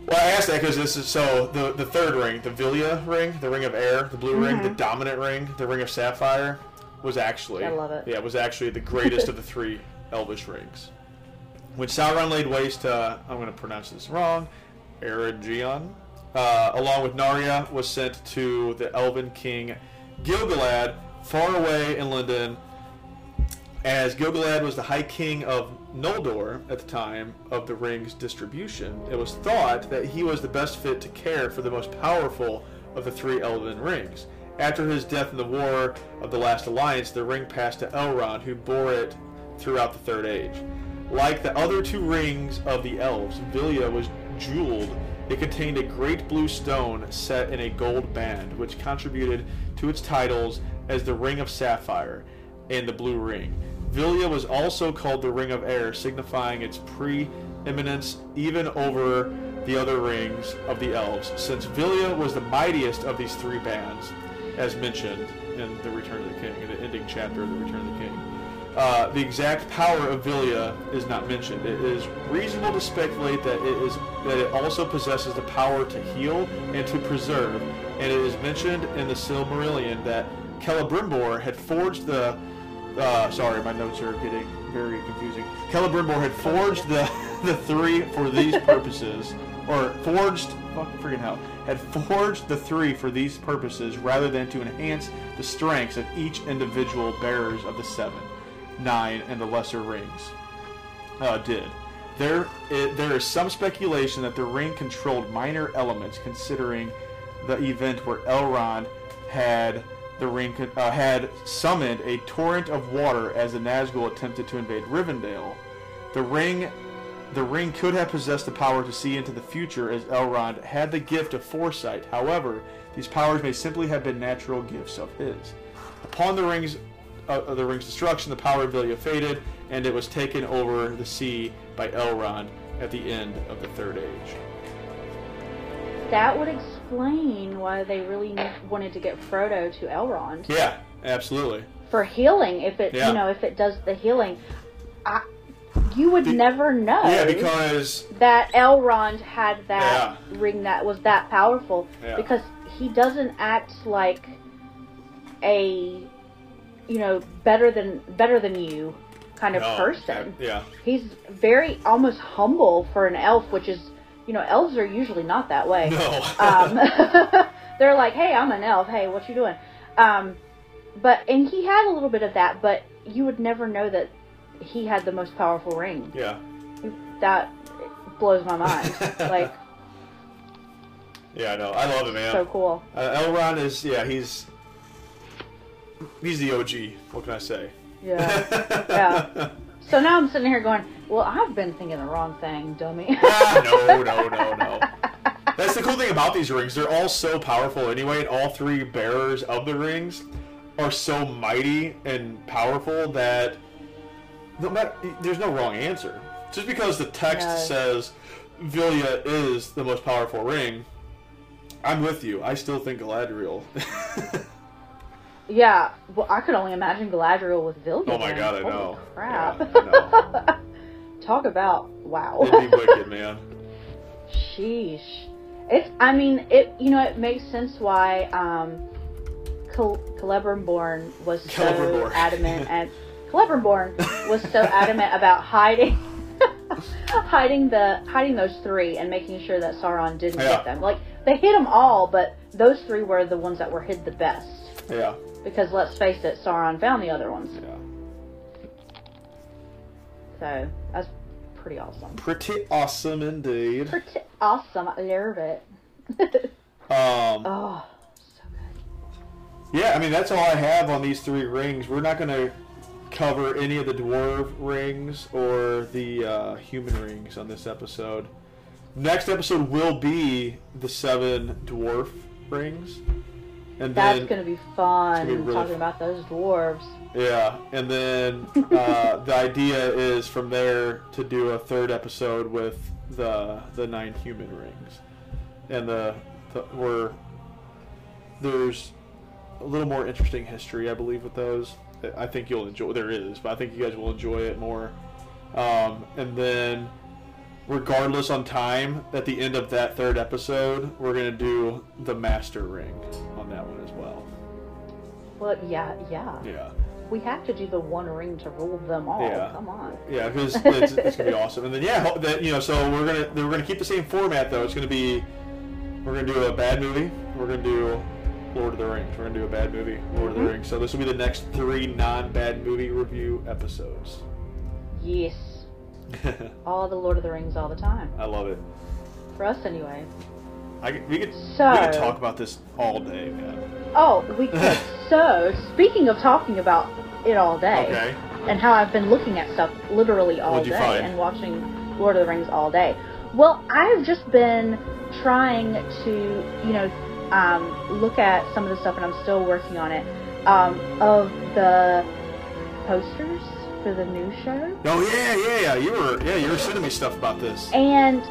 Well, I asked that because this is, so the third ring, the Vilya ring, the ring of air, the blue ring, the dominant ring, the ring of sapphire, was actually, I love it. Yeah, was actually the greatest of the three Elvish rings. When Sauron laid waste to, I'm going to pronounce this wrong, Aragorn, along with Narya, was sent to the Elven king Gilgalad, far away in London, as Gilgalad was the High King of Noldor at the time of the ring's distribution. It was thought that he was the best fit to care for the most powerful of the three Elven rings. After his death in the War of the Last Alliance, the ring passed to Elrond, who bore it throughout the Third Age. Like the other two rings of the Elves, Vilya was jeweled. It contained a great blue stone set in a gold band, which contributed to its titles as the Ring of Sapphire and the Blue Ring. Vilya was also called the Ring of Air, signifying its preeminence even over the other rings of the Elves, since Vilya was the mightiest of these three bands, as mentioned in The Return of the King, in the ending chapter of The Return of the King. The exact power of Vilya is not mentioned. It is reasonable to speculate that it also possesses the power to heal and to preserve, and it is mentioned in the Silmarillion that Celebrimbor had forged the... sorry, my notes are getting very confusing. Celebrimbor had forged the three for these purposes, or forged... Fuck, freaking hell. Had forged the three for these purposes rather than to enhance the strengths of each individual bearers of the seven, nine, and the lesser rings did. There is some speculation that the ring controlled minor elements, considering the event where Elrond had... The ring had summoned a torrent of water as the Nazgul attempted to invade Rivendell. The ring could have possessed the power to see into the future, as Elrond had the gift of foresight. However, these powers may simply have been natural gifts of his. Upon the ring's destruction, the power of Vilya faded, and it was taken over the sea by Elrond at the end of the Third Age. That would explain why they really wanted to get Frodo to Elrond. Yeah, absolutely. For healing, if it does the healing, you would never know. Yeah, because that Elrond had that ring that was that powerful, because he doesn't act like a better than you kind of person. Yeah. He's very almost humble for an elf, which is, you know, elves are usually not that way. No. They're like, hey, I'm an elf. Hey, what you doing? And he had a little bit of that, but you would never know that he had the most powerful ring. Yeah. That blows my mind. Like. Yeah, I know. I love him, man. So cool. Elrond is, he's the OG. What can I say? Yeah. Yeah. So now I'm sitting here going, well, I've been thinking the wrong thing, dummy. No. That's the cool thing about these rings. They're all so powerful anyway, and all three bearers of the rings are so mighty and powerful that no matter, there's no wrong answer. Just because the text says Vilya is the most powerful ring, I'm with you. I still think Galadriel. Yeah, well, I could only imagine Galadriel with Vilya. Oh my god, I know. Holy crap. Yeah, I know. Talk about, wow. It'd be wicked, man. Sheesh. It makes sense why Celebrimbor was so adamant and about hiding those three and making sure that Sauron didn't hit them. Like, they hit them all, but those three were the ones that were hid the best. Yeah. Because let's face it, Sauron found the other ones. Yeah. So, that's pretty awesome. Pretty awesome indeed. Pretty awesome. I love it. Oh, so good. Yeah, I mean, that's all I have on these three rings. We're not going to cover any of the dwarf rings or the human rings on this episode. Next episode will be the 7 dwarf rings. And that's going to be fun, talking about those dwarves. Yeah, and then the idea is from there to do a 3rd episode with the 9 human rings. And there's a little more interesting history, I believe, with those. I think you'll enjoy. There is, but I think you guys will enjoy it more. And then, regardless on time, at the end of that 3rd episode, we're going to do the Master Ring on that one as well. Well, yeah. We have to do the One Ring to rule them all. Yeah. Come on. Yeah, because it's going to be awesome. And then, so we're going to keep the same format, though. It's going to be, we're going to do a bad movie. We're going to do Lord of the Rings. We're going to do a bad movie, Lord of the Rings. So this will be the next 3 non-bad movie review episodes. Yes. All the Lord of the Rings all the time. I love it. For us, anyway. We could talk about this all day, man. Oh, we could. So, speaking of talking about it all day, and how I've been looking at stuff literally all day and watching Lord of the Rings all day. Well, I've just been trying to, look at some of the stuff, and I'm still working on it, of the posters for the new show. Oh yeah. You were sending me stuff about this. And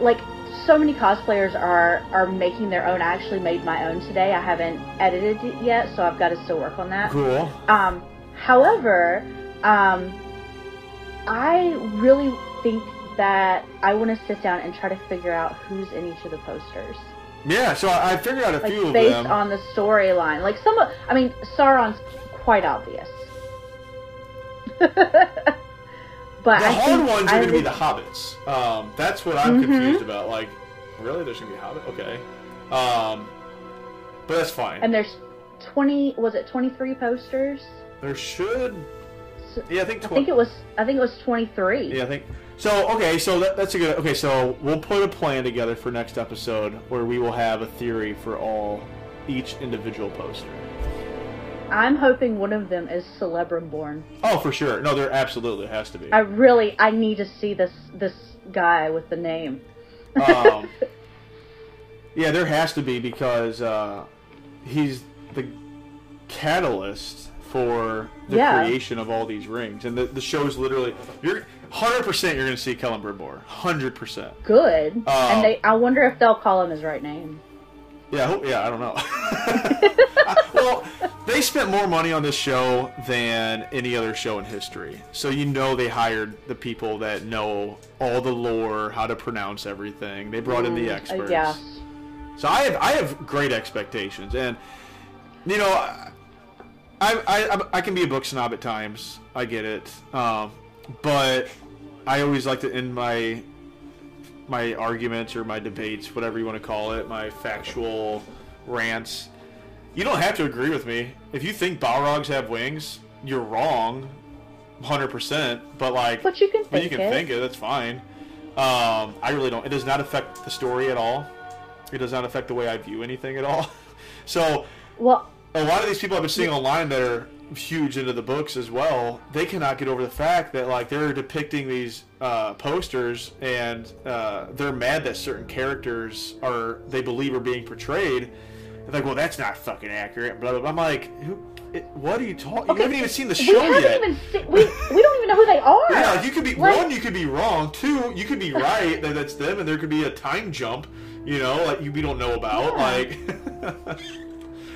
like so many cosplayers are making their own. I actually made my own today. I haven't edited it yet, so I've got to still work on that. Cool. However, I really think that I want to sit down and try to figure out who's in each of the posters. Yeah, so I figured out a few of them based on the storyline. Like Sauron's quite obvious. But the hard ones are going to be the hobbits. That's what I'm confused about. Like, really? There's going to be a hobbit? Okay. But that's fine. And there's 23 posters? There should... Yeah, I think... I think it was 23. Yeah, I think... So, okay, so that's a good... Okay, so we'll put a plan together for next episode where we will have a theory for each individual poster. I'm hoping one of them is Celebrimbor. Oh, for sure. No, there absolutely has to be. I need to see this guy with the name. Yeah, there has to be because he's the catalyst for the creation of all these rings. And the show's literally... 100% you're going to see Celebrimbor. 100%. Good. And I wonder if they'll call him his right name. Yeah, I don't know. Well, they spent more money on this show than any other show in history. So they hired the people that know all the lore, how to pronounce everything. They brought in the experts. Yeah. So I have great expectations. And, I can be a book snob at times. I get it. But I always like to end my arguments or my debates, whatever you want to call it, my factual rants. You don't have to agree with me. If you think Balrogs have wings, you're wrong, 100%. But like, but you can think it. That's fine. I really don't. It does not affect the story at all. It does not affect the way I view anything at all. So, well, a lot of these people I've been seeing online that are huge into the books as well, they cannot get over the fact that like they're depicting these posters and they're mad that certain characters they believe are being portrayed. They're like, well, that's not fucking accurate. Blah, blah, blah. I'm like, what are you talking? Okay, you haven't even seen the show yet. We don't even know who they are. Yeah, like you could be like, one, you could be wrong. Two, you could be right that that's them, and there could be a time jump. You know, like we don't know about. Yeah. Like.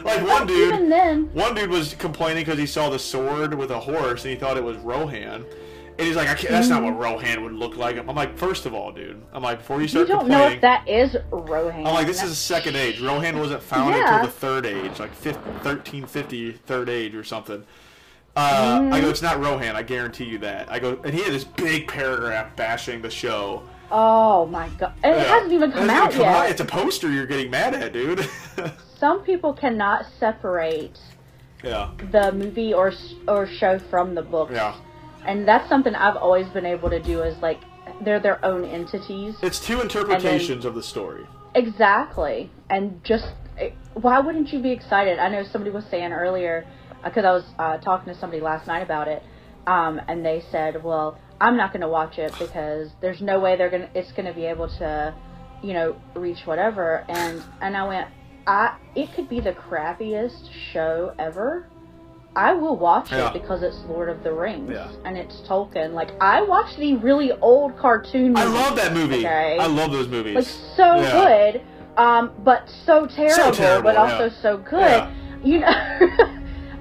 Like one dude was complaining because he saw the sword with a horse and he thought it was Rohan, and he's like, I can't, that's not what Rohan would look like. I'm like, first of all, dude, I'm like, before you start complaining, you don't know if that is Rohan. I'm like, this is the second age. Rohan wasn't founded until the third age, like 1350 third age or something. I go, it's not Rohan. I guarantee you that. I go, and he had this big paragraph bashing the show. Oh my god! And it hasn't even come out yet. It's a poster you're getting mad at, dude. Some people cannot separate the movie or show from the book. Yeah. And that's something I've always been able to do is, like, they're their own entities. It's two interpretations of the story. Exactly. And just, why wouldn't you be excited? I know somebody was saying earlier, because I was talking to somebody last night about it, and they said, well, I'm not going to watch it because there's no way it's going to be able to, you know, reach whatever. And I went... it could be the crappiest show ever. I will watch it because it's Lord of the Rings and it's Tolkien. Like, I watched the really old cartoon movies. I love that movie. Okay? I love those movies. Like, so good, but so terrible, but also so good. Yeah. You know,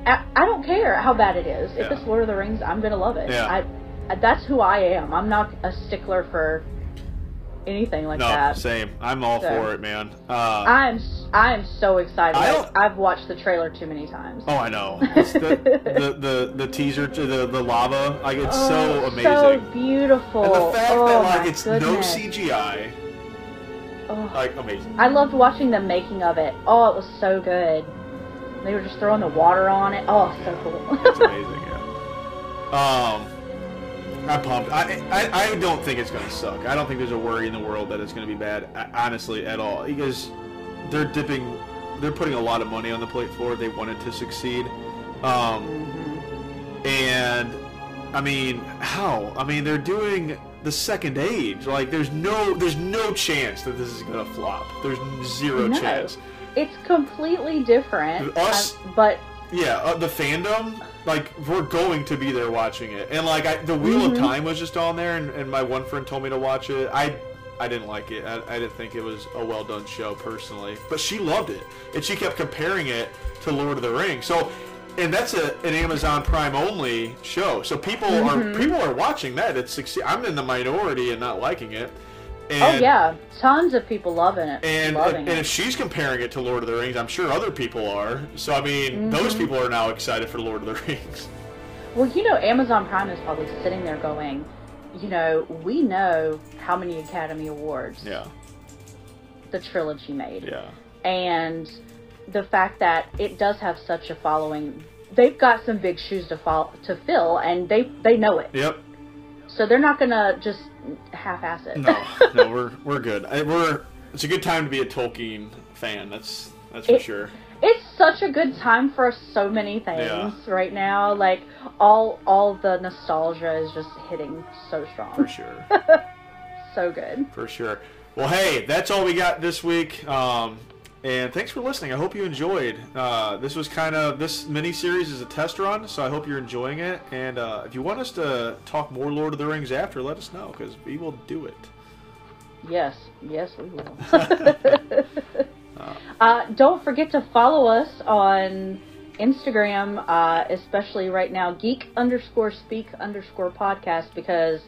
I don't care how bad it is. If it's Lord of the Rings, I'm gonna love it. Yeah. That's who I am. I'm not a stickler for anything like that. No, same. I'm all for it, man. I am so excited. I've watched the trailer too many times. Oh, I know. It's the teaser to the lava. Like, it's so amazing. So beautiful. And the fact that, like, it's goodness. No CGI. Oh. Like, amazing. I loved watching the making of it. Oh, it was so good. They were just throwing the water on it. Oh, so cool. It's amazing, I'm pumped. I don't think it's going to suck. I don't think there's a worry in the world that it's going to be bad, honestly, at all. Because they're putting a lot of money on the plate for it. They want it to succeed. And, I mean, how? I mean, they're doing the second age. Like, there's no chance that this is going to flop. There's zero chance. It's completely different. The fandom... Like, we're going to be there watching it. And, like, the Wheel of Time was just on there, and my one friend told me to watch it. I didn't like it. I didn't think it was a well-done show, personally. But she loved it. And she kept comparing it to Lord of the Rings. So, and that's an Amazon Prime-only show. So people are watching that. I'm in the minority and not liking it. And, tons of people loving it. And if she's comparing it to Lord of the Rings, I'm sure other people are. So, I mean, those people are now excited for Lord of the Rings. Well, you know, Amazon Prime is probably sitting there going, you know, we know how many Academy Awards the trilogy made. Yeah. And the fact that it does have such a following, they've got some big shoes to fill, and they know it. Yep. So they're not going to just... half-ass it. No, we're good. It's a good time to be a Tolkien fan. That's for sure. It's such a good time for so many things right now. Like all the nostalgia is just hitting so strong. For sure. So good. For sure. Well, hey, that's all we got this week. And thanks for listening. I hope you enjoyed. This mini-series is a test run, so I hope you're enjoying it. And if you want us to talk more Lord of the Rings after, let us know, because we will do it. Yes, we will. Don't forget to follow us on Instagram, especially right now, geek_speak_podcast, because...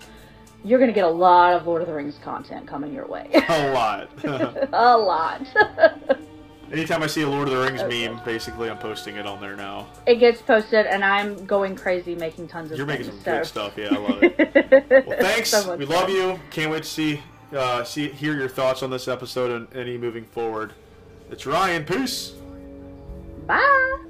you're going to get a lot of Lord of the Rings content coming your way. A lot. A lot. Anytime I see a Lord of the Rings meme, basically I'm posting it on there now. It gets posted, and I'm going crazy making tons of You're making some good stuff, yeah, I love it. Well, thanks. So we love you. Can't wait to see, hear your thoughts on this episode and any moving forward. It's Ryan. Peace. Bye.